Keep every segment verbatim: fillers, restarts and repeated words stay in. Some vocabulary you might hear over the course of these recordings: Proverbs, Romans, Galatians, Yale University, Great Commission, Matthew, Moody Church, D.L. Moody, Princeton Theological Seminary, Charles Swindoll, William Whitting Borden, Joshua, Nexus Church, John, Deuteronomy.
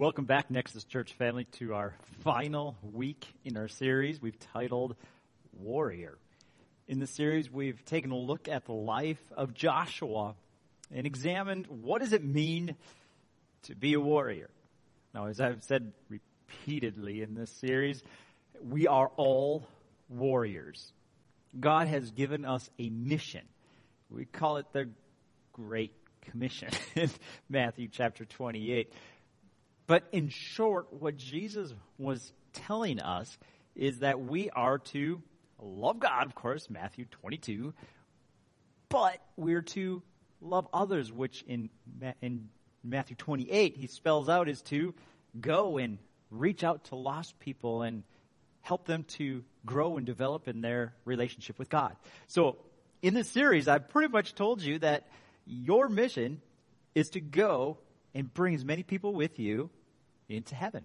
Welcome back, Nexus Church family, to our final week in our series we've titled Warrior. In the series, we've taken a look at the life of Joshua and examined what does it mean to be a warrior. Now, as I've said repeatedly in this series, we are all warriors. God has given us a mission. We call it the Great Commission in Matthew chapter twenty-eight. But in short, what Jesus was telling us is that we are to love God, of course, Matthew twenty-two, but we're to love others, which in Ma- in Matthew twenty-eight, he spells out is to go and reach out to lost people and help them to grow and develop in their relationship with God. So in this series, I've pretty much told you that your mission is to go and bring as many people with you into heaven.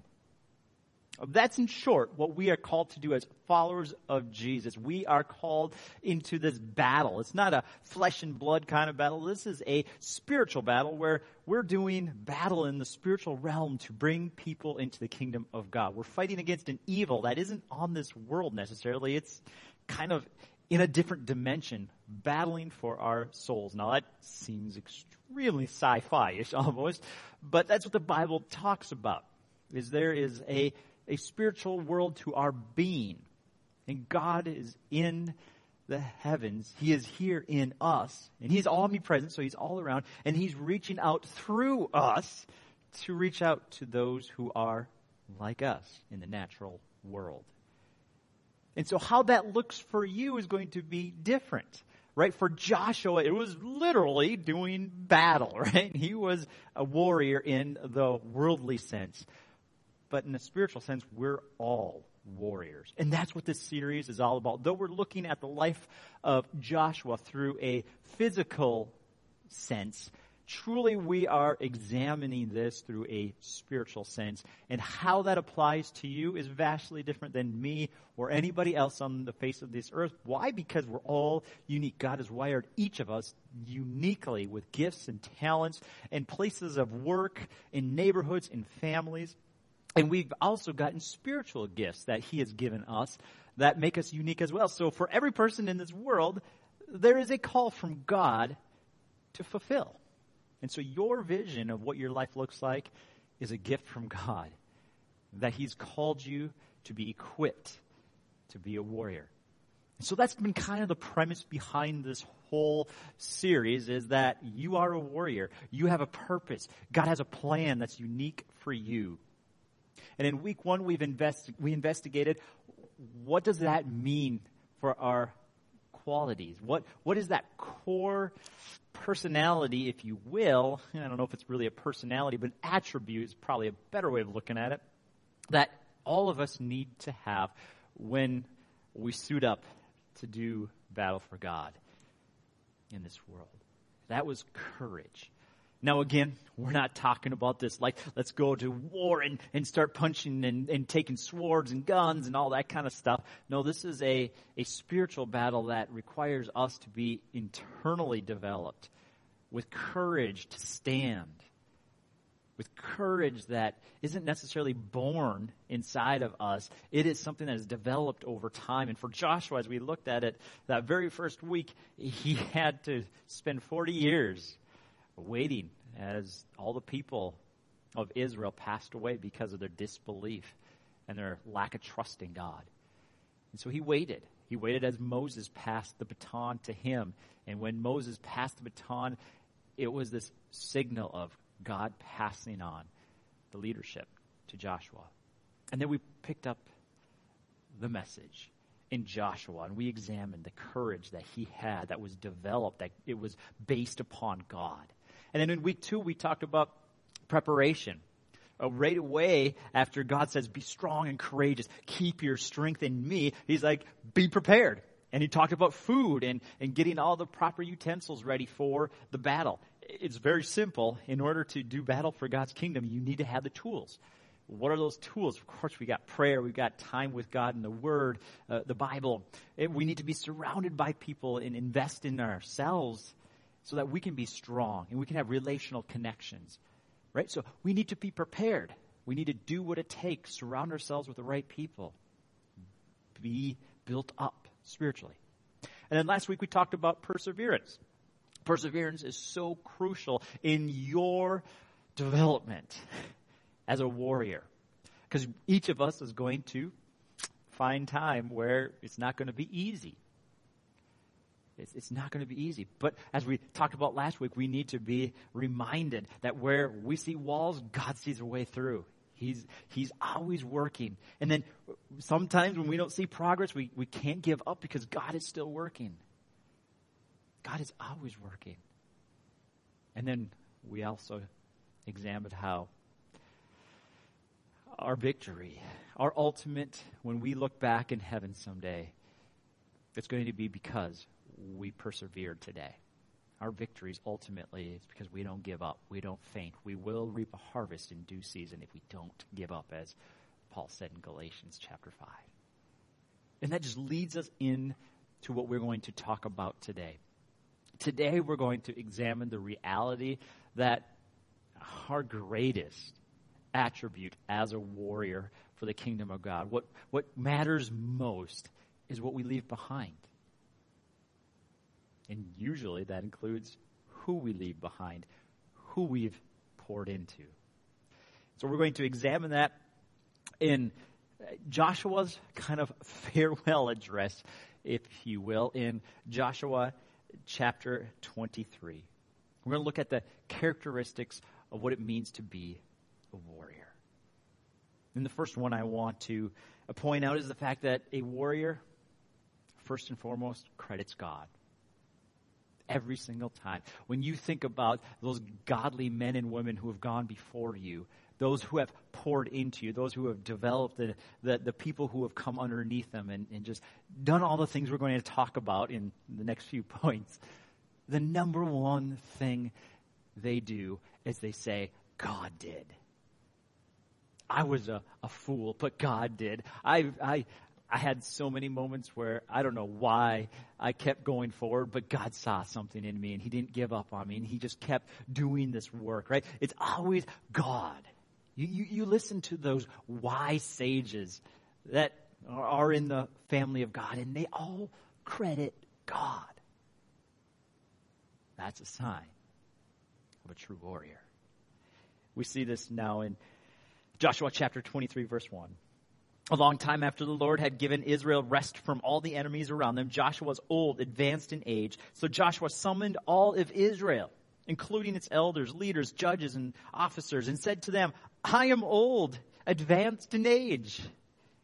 That's in short what we are called to do as followers of Jesus. We are called into this battle. It's not a flesh and blood kind of battle. This is a spiritual battle where we're doing battle in the spiritual realm to bring people into the kingdom of God. We're fighting against an evil that isn't on this world necessarily. It's kind of in a different dimension, battling for our souls. Now, that seems extremely sci-fi-ish almost, but that's what the Bible talks about, is there is a, a spiritual world to our being, and God is in the heavens. He is here in us, and he's omnipresent, so he's all around, and he's reaching out through us to reach out to those who are like us in the natural world. And so how that looks for you is going to be different, right? For Joshua, it was literally doing battle, right? He was a warrior in the worldly sense. But in the spiritual sense, we're all warriors. And that's what this series is all about. Though we're looking at the life of Joshua through a physical sense, truly we are examining this through a spiritual sense, and how that applies to you is vastly different than me or anybody else on the face of this earth. Why? Because we're all unique. God has wired each of us uniquely with gifts and talents and places of work and neighborhoods and families. And we've also gotten spiritual gifts that he has given us that make us unique as well. So for every person in this world, there is a call from God to fulfill. And so your vision of what your life looks like is a gift from God, that he's called you to be equipped to be a warrior. And so that's been kind of the premise behind this whole series, is that you are a warrior. You have a purpose. God has a plan that's unique for you. And in week one, we've invest- we investigated what does that mean for our qualities? What what is that core personality, if you will? I don't know if it's really a personality, but an attribute is probably a better way of looking at it, that all of us need to have when we suit up to do battle for God in this world. That was courage. Now, again, we're not talking about this like, let's go to war and, and start punching and, and taking swords and guns and all that kind of stuff. No, this is a, a spiritual battle that requires us to be internally developed with courage to stand, with courage that isn't necessarily born inside of us. It is something that is developed over time. And for Joshua, as we looked at it, that very first week, he had to spend forty years waiting as all the people of Israel passed away because of their disbelief and their lack of trust in God. And so he waited. He waited as Moses passed the baton to him. And when Moses passed the baton, it was this signal of God passing on the leadership to Joshua. And then we picked up the message in Joshua, and we examined the courage that he had, that was developed, that it was based upon God. And then in week two, we talked about preparation. Uh, right away, after God says, be strong and courageous, keep your strength in me, he's like, be prepared. And he talked about food and, and getting all the proper utensils ready for the battle. It's very simple. In order to do battle for God's kingdom, you need to have the tools. What are those tools? Of course, we got prayer. We've got time with God in the Word, uh, the Bible. It, we need to be surrounded by people and invest in ourselves, so that we can be strong and we can have relational connections, right? So we need to be prepared. We need to do what it takes, surround ourselves with the right people, be built up spiritually. And then last week we talked about perseverance. Perseverance is so crucial in your development as a warrior, because each of us is going to find time where it's not going to be easy. It's, it's not going to be easy. But as we talked about last week, we need to be reminded that where we see walls, God sees a way through. He's he's always working. And then sometimes when we don't see progress, we, we can't give up because God is still working. God is always working. And then we also examined how our victory, our ultimate, when we look back in heaven someday, it's going to be because we persevered today. Our victories ultimately is because we don't give up. We don't faint. We will reap a harvest in due season if we don't give up, as Paul said in Galatians chapter five. And that just leads us in to what we're going to talk about today. Today we're going to examine the reality that our greatest attribute as a warrior for the kingdom of God, what, what matters most is what we leave behind. And usually that includes who we leave behind, who we've poured into. So we're going to examine that in Joshua's kind of farewell address, if you will, in Joshua chapter twenty-three. We're going to look at the characteristics of what it means to be a warrior. And the first one I want to point out is the fact that a warrior, first and foremost, credits God. Every single time. When you think about those godly men and women who have gone before you, those who have poured into you, those who have developed, the, the, the people who have come underneath them and, and just done all the things we're going to talk about in the next few points, the number one thing they do is they say, God did. I was a, a fool, but God did. I, I, I had so many moments where I don't know why I kept going forward, but God saw something in me and he didn't give up on me and he just kept doing this work, right? It's always God. You, you, you listen to those wise sages that are in the family of God and they all credit God. That's a sign of a true warrior. We see this now in Joshua chapter twenty-three, verse one. A long time after the Lord had given Israel rest from all the enemies around them, Joshua was old, advanced in age. So Joshua summoned all of Israel, including its elders, leaders, judges, and officers, and said to them, I am old, advanced in age,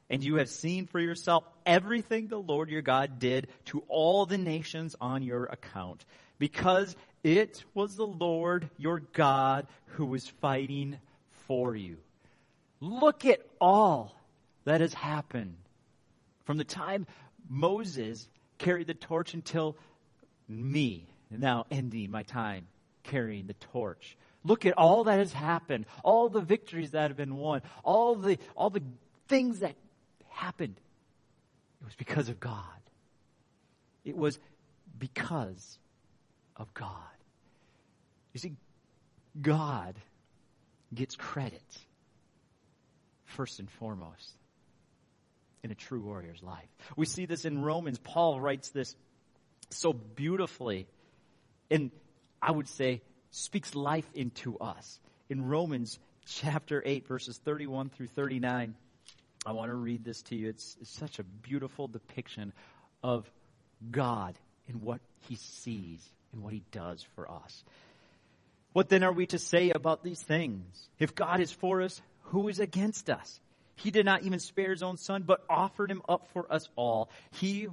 and you have seen for yourself everything the Lord your God did to all the nations on your account, because it was the Lord your God who was fighting for you. Look at all that has happened from the time Moses carried the torch until me, now ending my time carrying the torch. Look at all that has happened, all the victories that have been won, all the all the things that happened. It was because of God. It was because of God. You see, God gets credit first and foremost in a true warrior's life. We see this in Romans. Paul writes this so beautifully and I would say speaks life into us. In Romans chapter eight, verses thirty-one through thirty-nine, I want to read this to you. It's, it's such a beautiful depiction of God and what he sees and what he does for us. What then are we to say about these things? If God is for us, who is against us? He did not even spare his own son, but offered him up for us all. He,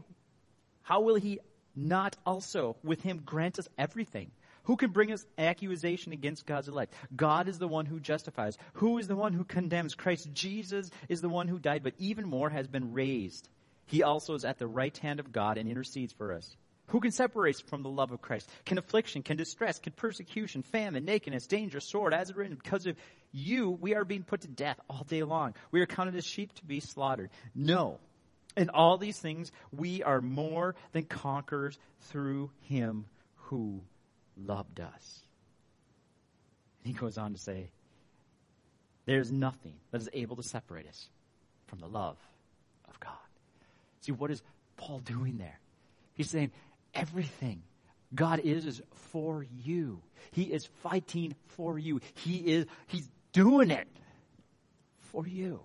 how will he not also with him grant us everything? Who can bring us accusation against God's elect? God is the one who justifies. Who is the one who condemns? Christ Jesus is the one who died, but even more has been raised. He also is at the right hand of God and intercedes for us. Who can separate us from the love of Christ? Can affliction, can distress, can persecution, famine, nakedness, danger, sword, as it written, because of you, we are being put to death all day long. We are counted as sheep to be slaughtered. No, in all these things, we are more than conquerors through him who loved us. And he goes on to say, There is nothing that is able to separate us from the love of God. See, what is Paul doing there? He's saying everything God is is for you. He is fighting for you. He is he's doing it for you.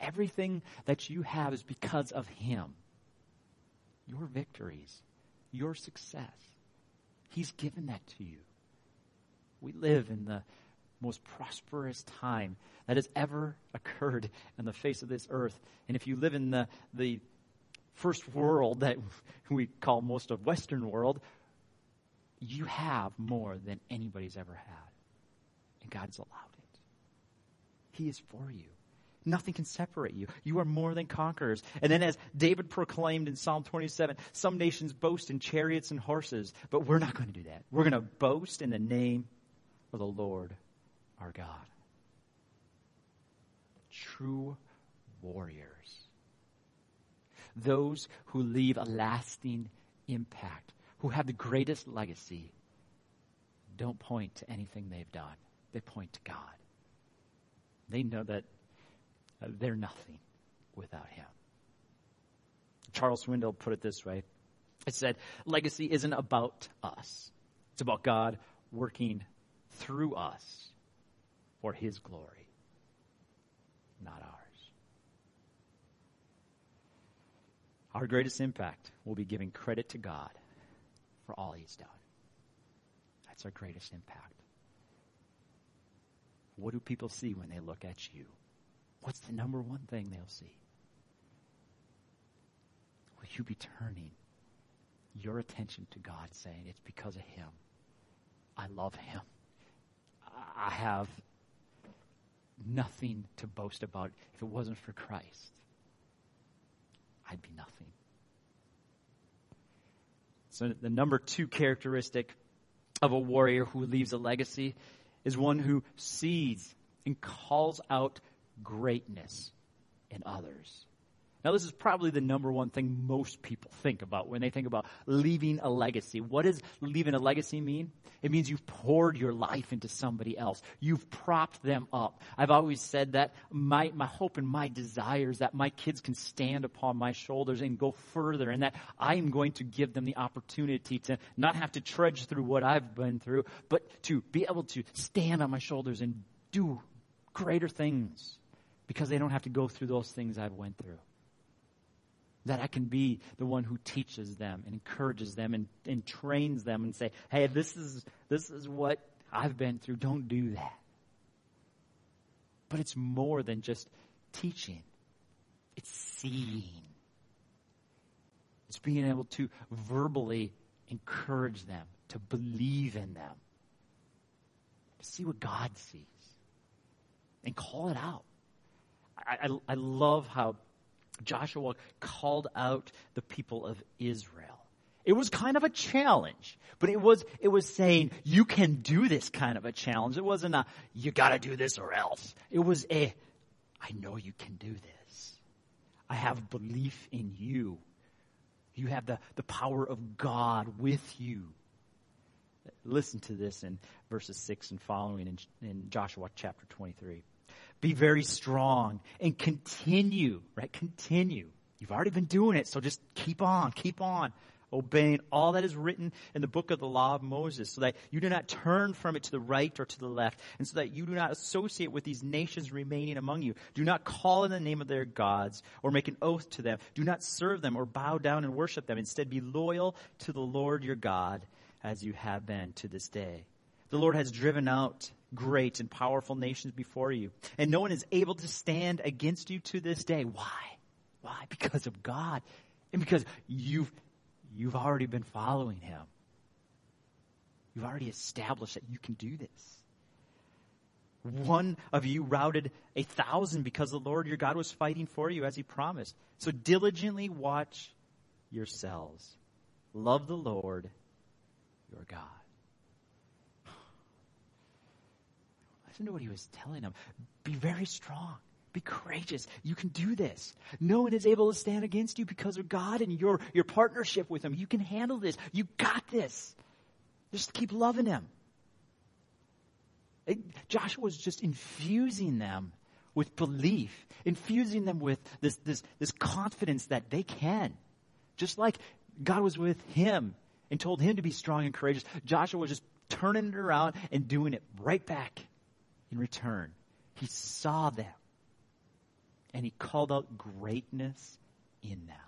Everything that you have is because of him. Your victories, your success, he's given that to you. We live in the most prosperous time that has ever occurred on the face of this earth. And if you live in the, the first world that we call most of Western world, you have more than anybody's ever had. And God has allowed it. He is for you. Nothing can separate you. You are more than conquerors. And then as David proclaimed in Psalm twenty-seven, some nations boast in chariots and horses, but we're not going to do that. We're going to boast in the name of the Lord our God. True warriors. Those who leave a lasting impact, who have the greatest legacy, don't point to anything they've done. They point to God. They know that they're nothing without him. Charles Swindoll put it this way. It said, legacy isn't about us. It's about God working through us for his glory, not ours. Our greatest impact will be giving credit to God for all he's done. That's our greatest impact. What do people see when they look at you? What's the number one thing they'll see? Will you be turning your attention to God, saying, it's because of him. I love him. I have nothing to boast about. If it wasn't for Christ, I'd be nothing. So the number two characteristic of a warrior who leaves a legacy is one who sees and calls out greatness in others. Now, this is probably the number one thing most people think about when they think about leaving a legacy. What does leaving a legacy mean? It means you've poured your life into somebody else. You've propped them up. I've always said that my, my hope and my desire is that my kids can stand upon my shoulders and go further, and that I am going to give them the opportunity to not have to trudge through what I've been through, but to be able to stand on my shoulders and do greater things because they don't have to go through those things I've went through. That I can be the one who teaches them and encourages them and, and trains them and say, hey, this is this is what I've been through. Don't do that. But it's more than just teaching. It's seeing. It's being able to verbally encourage them, to believe in them, to see what God sees and call it out. I, I, I love how Joshua called out the people of Israel. It was kind of a challenge, but it was it was saying, you can do this kind of a challenge. It wasn't a, you got to do this or else. It was a, I know you can do this. I have belief in you. You have the, the power of God with you. Listen to this in verses six and following in, in Joshua chapter twenty-three. Be very strong and continue, right? Continue. You've already been doing it, so just keep on, keep on obeying all that is written in the book of the law of Moses, so that you do not turn from it to the right or to the left, and so that you do not associate with these nations remaining among you. Do not call in the name of their gods or make an oath to them. Do not serve them or bow down and worship them. Instead, be loyal to the Lord your God as you have been to this day. The Lord has driven out great and powerful nations before you, and no one is able to stand against you to this day. Why? Why? Because of God, and because you've you've already been following him. You've already established that you can do this. One of you routed a thousand because the Lord your God was fighting for you as he promised. So diligently watch yourselves. Love the Lord your God. Listen to what he was telling them. Be very strong. Be courageous. You can do this. No one is able to stand against you because of God and your, your partnership with him. You can handle this. You got this. Just keep loving him. Joshua was just infusing them with belief, infusing them with this, this, this confidence that they can. Just like God was with him and told him to be strong and courageous, Joshua was just turning it around and doing it right back in return. He saw them, and he called out greatness in them.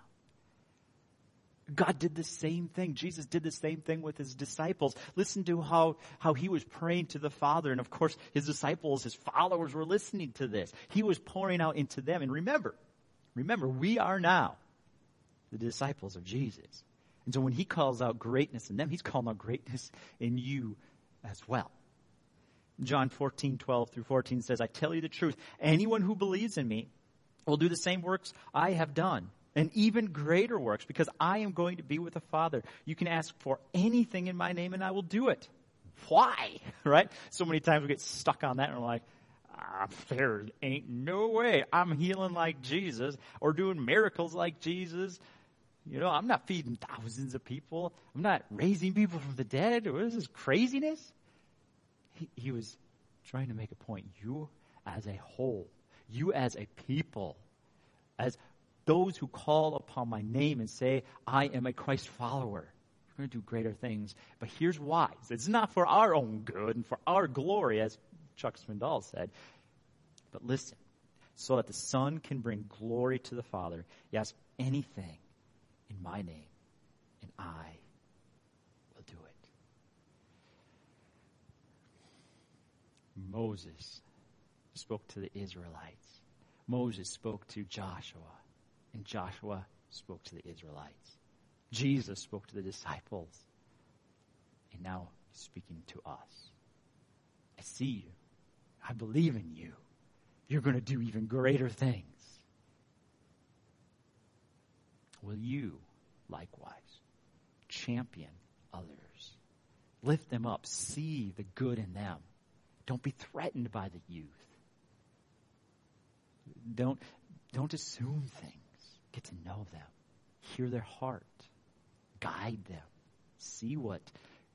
God did the same thing. Jesus did the same thing with his disciples. Listen to how, how he was praying to the Father. And, of course, his disciples, his followers were listening to this. He was pouring out into them. And remember, remember, we are now the disciples of Jesus. And so when he calls out greatness in them, he's calling out greatness in you as well. John fourteen, twelve through fourteen says, I tell you the truth, anyone who believes in me will do the same works I have done, and even greater works, because I am going to be with the Father. You can ask for anything in my name, and I will do it. Why? Right? So many times we get stuck on that, and we're like, ah, there ain't no way I'm healing like Jesus or doing miracles like Jesus. You know, I'm not feeding thousands of people. I'm not raising people from the dead. What is this craziness? He, he was trying to make a point. You as a whole, you as a people, as those who call upon my name and say, I am a Christ follower, we're going to do greater things. But here's why. It's not for our own good and for our glory, as Chuck Swindoll said. But listen, so that the Son can bring glory to the Father, yes, anything in my name, and I will do it. Moses spoke to the Israelites. Moses spoke to Joshua. And Joshua spoke to the Israelites. Jesus spoke to the disciples. And now he's speaking to us. I see you. I believe in you. You're going to do even greater things. Will you, likewise, champion others? Lift them up. See the good in them. Don't be threatened by the youth. Don't, don't assume things. Get to know them. Hear their heart. Guide them. See what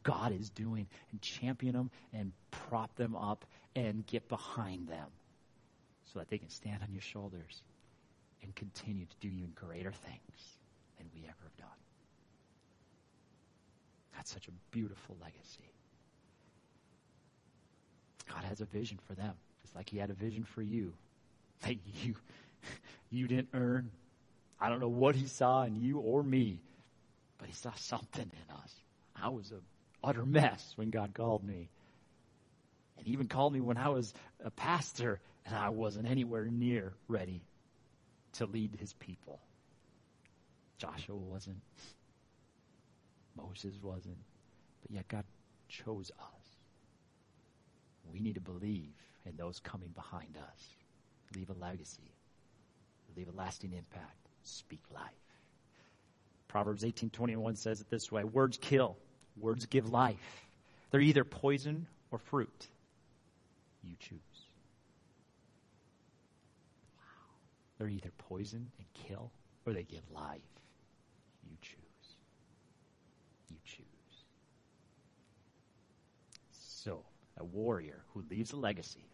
God is doing and champion them and prop them up and get behind them so that they can stand on your shoulders and continue to do even greater things than we ever have done. That's such a beautiful legacy. God has a vision for them, just like he had a vision for you that you, you didn't earn. I don't know what he saw in you or me, but he saw something in us. I was an utter mess when God called me. And he even called me when I was a pastor, and I wasn't anywhere near ready to lead his people. Joshua wasn't. Moses wasn't. But yet God chose us. We need to believe in those coming behind us. Leave a legacy. Leave a lasting impact. Speak life. Proverbs eighteen twenty-one says it this way. Words kill. Words give life. They're either poison or fruit. You choose. Wow. They're either poison and kill, or they give life. You choose. You choose. So, a warrior who leaves a legacy,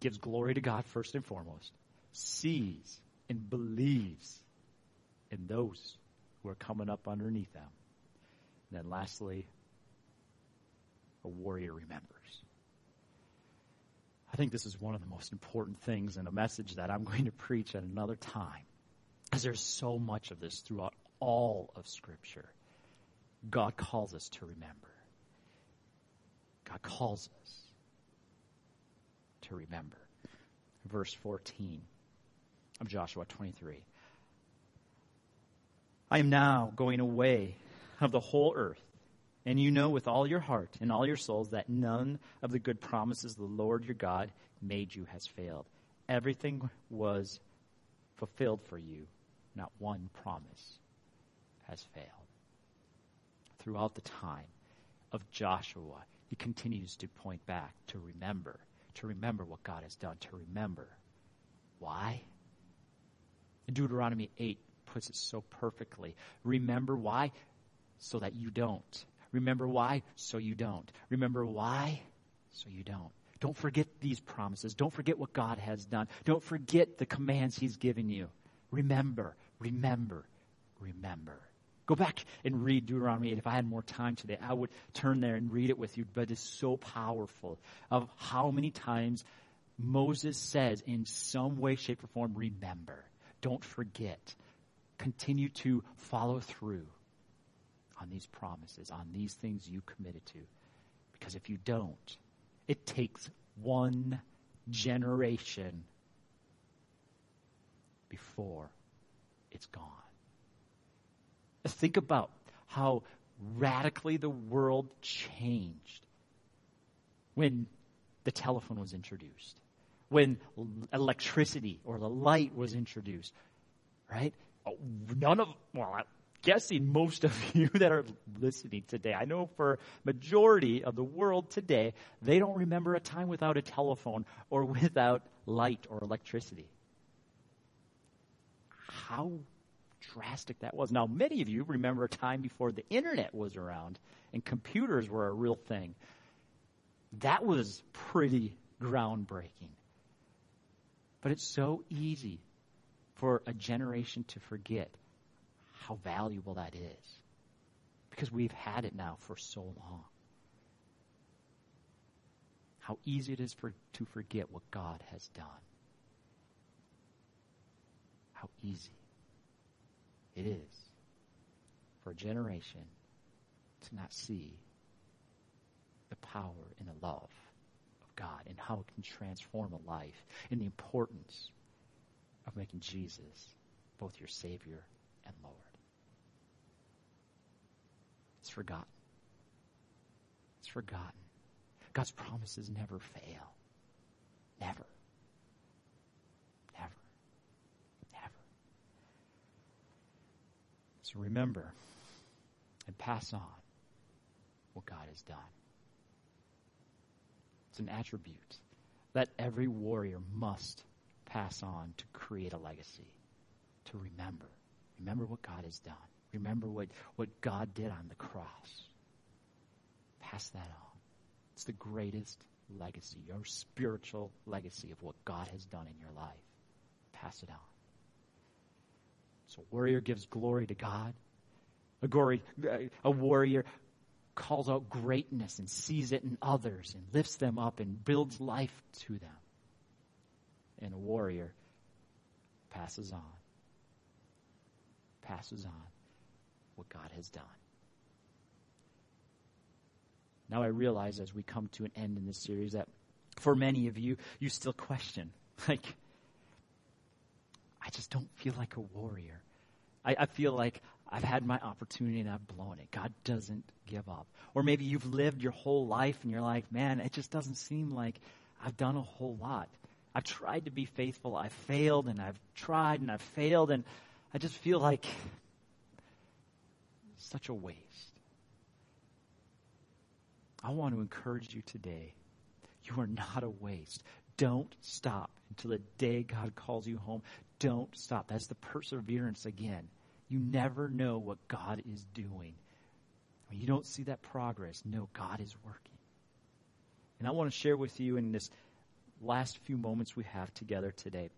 gives glory to God first and foremost, sees and believes in those who are coming up underneath them. And then lastly, a warrior remembers. I think this is one of the most important things in a message that I'm going to preach at another time, because there's so much of this throughout all of Scripture. God calls us to remember. God calls us to remember. Verse fourteen of Joshua twenty-three. I am now going away of the whole earth, and you know with all your heart and all your souls that none of the good promises the Lord your God made you has failed. Everything was fulfilled for you. Not one promise has failed. Throughout the time of Joshua, he continues to point back, to remember, to remember what God has done, to remember. Why? Deuteronomy eight puts it so perfectly. Remember why? So that you don't. Remember why? So you don't. Remember why? so you don't. Don't forget these promises. Don't forget what God has done. Don't forget the commands he's given you. Remember, remember, remember. Go back and read Deuteronomy eight. If I had more time today, I would turn there and read it with you. But it's so powerful of how many times Moses says in some way, shape, or form, remember. Don't forget. Continue to follow through on these promises, on these things you committed to. Because if you don't, it takes one generation before it's gone. Think about how radically the world changed when the telephone was introduced, when electricity or the light was introduced, right? None of, well, I'm guessing most of you that are listening today, I know for majority of the world today, they don't remember a time without a telephone or without light or electricity. How drastic that was. Now, many of you remember a time before the internet was around and computers were a real thing. That was pretty groundbreaking. But it's so easy for a generation to forget how valuable that is because we've had it now for so long. How easy it is for to forget what God has done. How easy it is for a generation to not see the power and the love of God and how it can transform a life and the importance of making Jesus both your Savior and Lord. It's forgotten. It's forgotten. God's promises never fail. Never. So remember and pass on what God has done. It's an attribute that every warrior must pass on to create a legacy, to remember. Remember what God has done. Remember what, what God did on the cross. Pass that on. It's the greatest legacy, your spiritual legacy of what God has done in your life. Pass it on. So a warrior gives glory to God. A, glory, a warrior calls out greatness and sees it in others and lifts them up and builds life to them. And a warrior passes on, passes on what God has done. Now I realize as we come to an end in this series that for many of you, you still question, like, I just don't feel like a warrior. I, I feel like I've had my opportunity and I've blown it. God doesn't give up. Or maybe you've lived your whole life and you're like, man, it just doesn't seem like I've done a whole lot. I've tried to be faithful. I've failed and I've tried and I've failed. And I just feel like such a waste. I want to encourage you today. You are not a waste. Don't stop until the day God calls you home. Don't stop. That's the perseverance again. You never know what God is doing. When you don't see that progress, know God is working. And I want to share with you in this last few moments we have together today,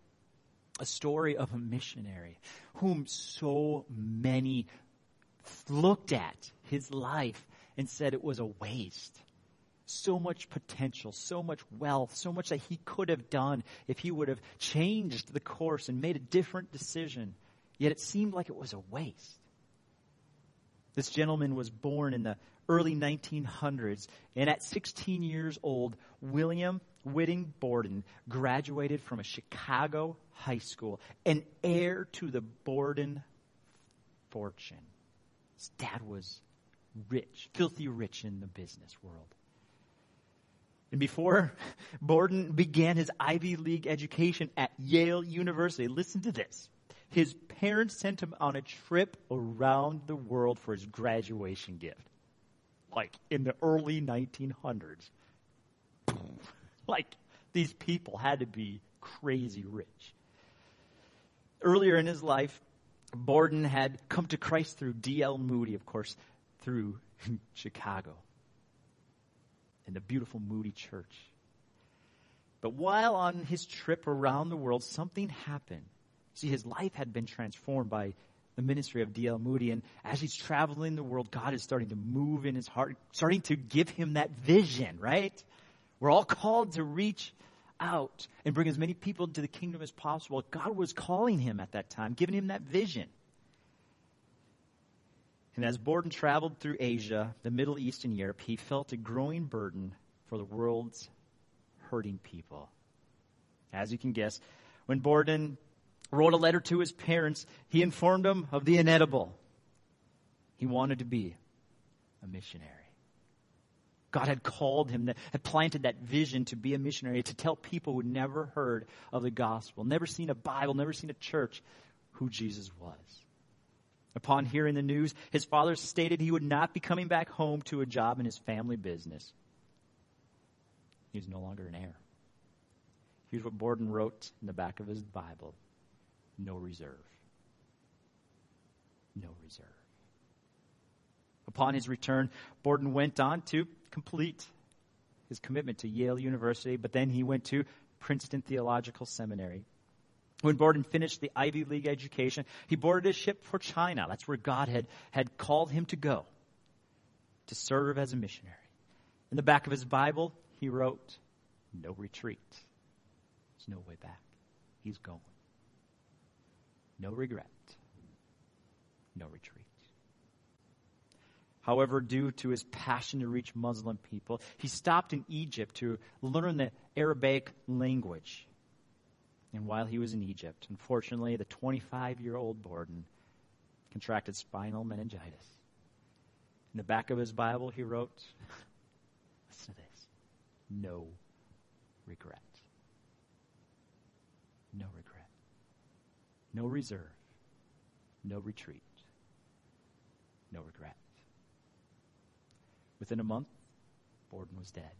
a story of a missionary whom so many looked at his life and said it was a waste. So much potential, so much wealth, so much that he could have done if he would have changed the course and made a different decision. Yet it seemed like it was a waste. This gentleman was born in the early nineteen hundreds, and at sixteen years old, William Whitting Borden graduated from a Chicago high school, an heir to the Borden fortune. His dad was rich, filthy rich in the business world. And before Borden began his Ivy League education at Yale University, listen to this, his parents sent him on a trip around the world for his graduation gift, like in the early nineteen hundreds. Like these people had to be crazy rich. Earlier in his life, Borden had come to Christ through D L Moody, of course, through Chicago. in the beautiful Moody Church. But while on his trip around the world, something happened. See, his life had been transformed by the ministry of D L Moody. And as he's traveling the world, God is starting to move in his heart, starting to give him that vision, right? We're all called to reach out and bring as many people into the kingdom as possible. God was calling him at that time, giving him that vision. And as Borden traveled through Asia, the Middle East, and Europe, he felt a growing burden for the world's hurting people. As you can guess, when Borden wrote a letter to his parents, he informed them of the inedible. He wanted to be a missionary. God had called him, had planted that vision to be a missionary, to tell people who'd never heard of the gospel, never seen a Bible, never seen a church, who Jesus was. Upon hearing the news, his father stated he would not be coming back home to a job in his family business. He was no longer an heir. Here's what Borden wrote in the back of his Bible. No reserve. No reserve. Upon his return, Borden went on to complete his commitment to Yale University, but then he went to Princeton Theological Seminary. When Borden finished the Ivy League education, he boarded a ship for China. That's where God had, had called him to go, to serve as a missionary. In the back of his Bible, he wrote, no retreat. There's no way back. He's going. No regret, no retreat. However, due to his passion to reach Muslim people, he stopped in Egypt to learn the Arabic language. And while he was in Egypt, unfortunately, the twenty-five-year-old Borden contracted spinal meningitis. In the back of his Bible, he wrote, listen to this, no regret. No regret. No reserve, no retreat, no regret. Within a month, Borden was dead.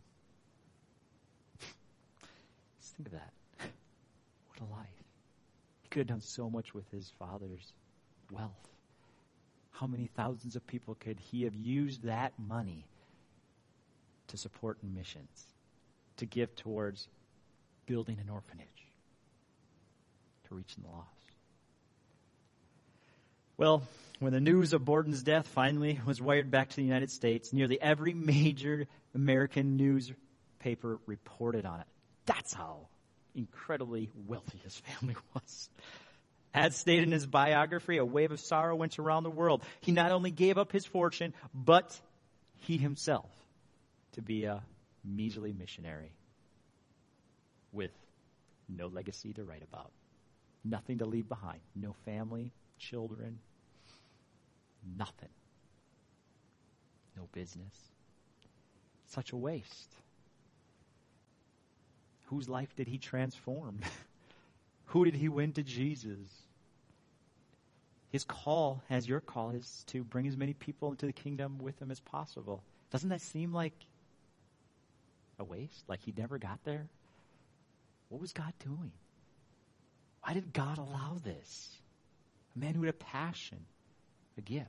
Just think of that. What a life. He could have done so much with his father's wealth. How many thousands of people could he have used that money to support missions, to give towards building an orphanage, to reaching the lost? Well, when the news of Borden's death finally was wired back to the United States, nearly every major American newspaper reported on it. That's how incredibly wealthy his family was. As stated in his biography, a wave of sorrow went around the world. He not only gave up his fortune, but he himself to be a measly missionary with no legacy to write about, nothing to leave behind, no family, children, nothing. No business. Such a waste. Whose life did he transform? Who did he win to Jesus? His call, as your call, is to bring as many people into the kingdom with him as possible. Doesn't that seem like a waste? Like he never got there? What was God doing? Why did God allow this? A man who had a passion, a gift.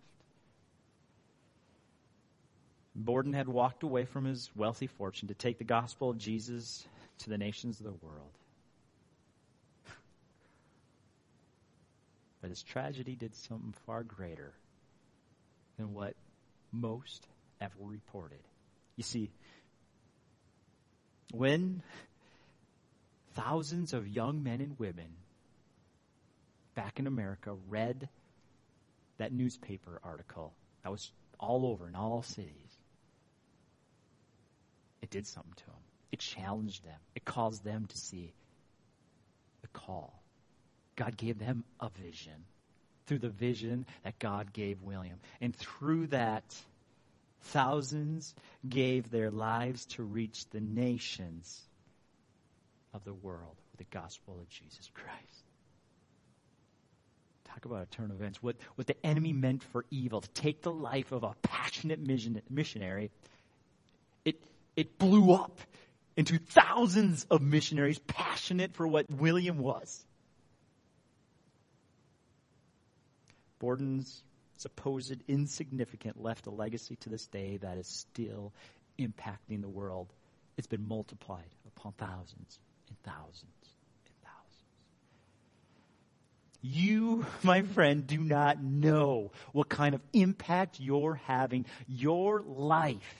Borden had walked away from his wealthy fortune to take the gospel of Jesus to the nations of the world. But his tragedy did something far greater than what most ever reported. You see, when thousands of young men and women back in America read that newspaper article that was all over in all cities, it did something to them. It challenged them. It caused them to see the call. God gave them a vision through the vision that God gave William. And through that, thousands gave their lives to reach the nations of the world with the gospel of Jesus Christ. Talk about a turn of events. What, what the enemy meant for evil, to take the life of a passionate mission, missionary, it, it blew up into thousands of missionaries passionate for what William was. Borden's supposed insignificant left a legacy to this day that is still impacting the world, it's been multiplied upon thousands and thousands and thousands. You, my friend, do not know what kind of impact you're having. Your life,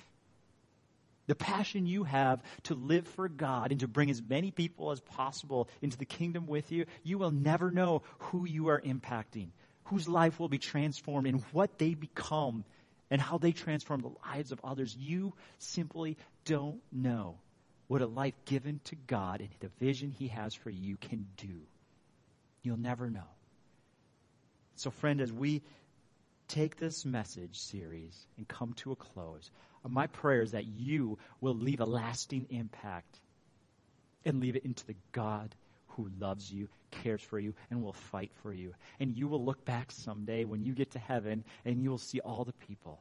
the passion you have to live for God and to bring as many people as possible into the kingdom with you, you will never know who you are impacting, whose life will be transformed and what they become and how they transform the lives of others. You simply don't know what a life given to God and the vision he has for you can do. You'll never know. So, friend, as we take this message series and come to a close, my prayer is that you will leave a lasting impact and leave it into the God who loves you, cares for you, and will fight for you. And you will look back someday when you get to heaven and you will see all the people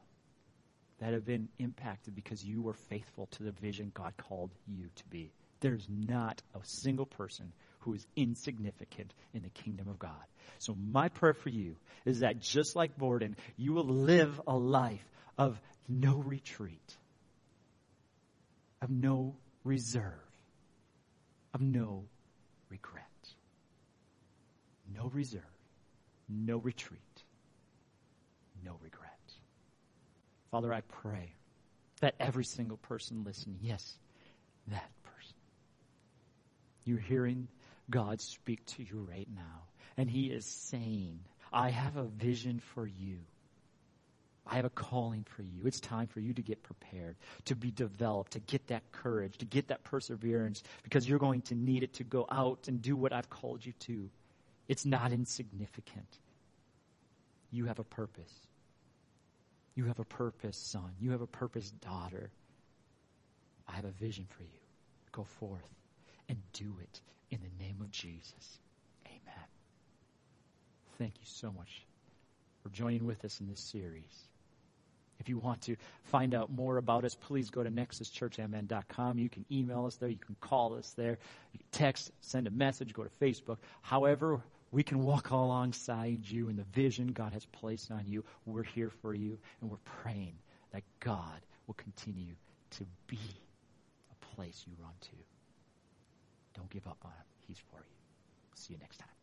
that have been impacted because you were faithful to the vision God called you to be. There's not a single person who is insignificant in the kingdom of God. So my prayer for you is that just like Borden, you will live a life of no retreat, of no reserve, of no regret. No reserve, no retreat, no regret. Father, I pray that every single person listening, yes, that person, you're hearing God speak to you right now, and he is saying, I have a vision for you. I have a calling for you. It's time for you to get prepared, to be developed, to get that courage, to get that perseverance, because you're going to need it to go out and do what I've called you to. It's not insignificant. You have a purpose. You have a purpose, son. You have a purpose, daughter. I have a vision for you. Go forth and do it in the name of Jesus. Amen. Thank you so much for joining with us in this series. If you want to find out more about us, please go to nexus church m n dot com. You can email us there. You can call us there. You can text, send a message, go to Facebook. However, we can walk alongside you in the vision God has placed on you. We're here for you, and we're praying that God will continue to be a place you run to. Don't give up on him. He's for you. See you next time.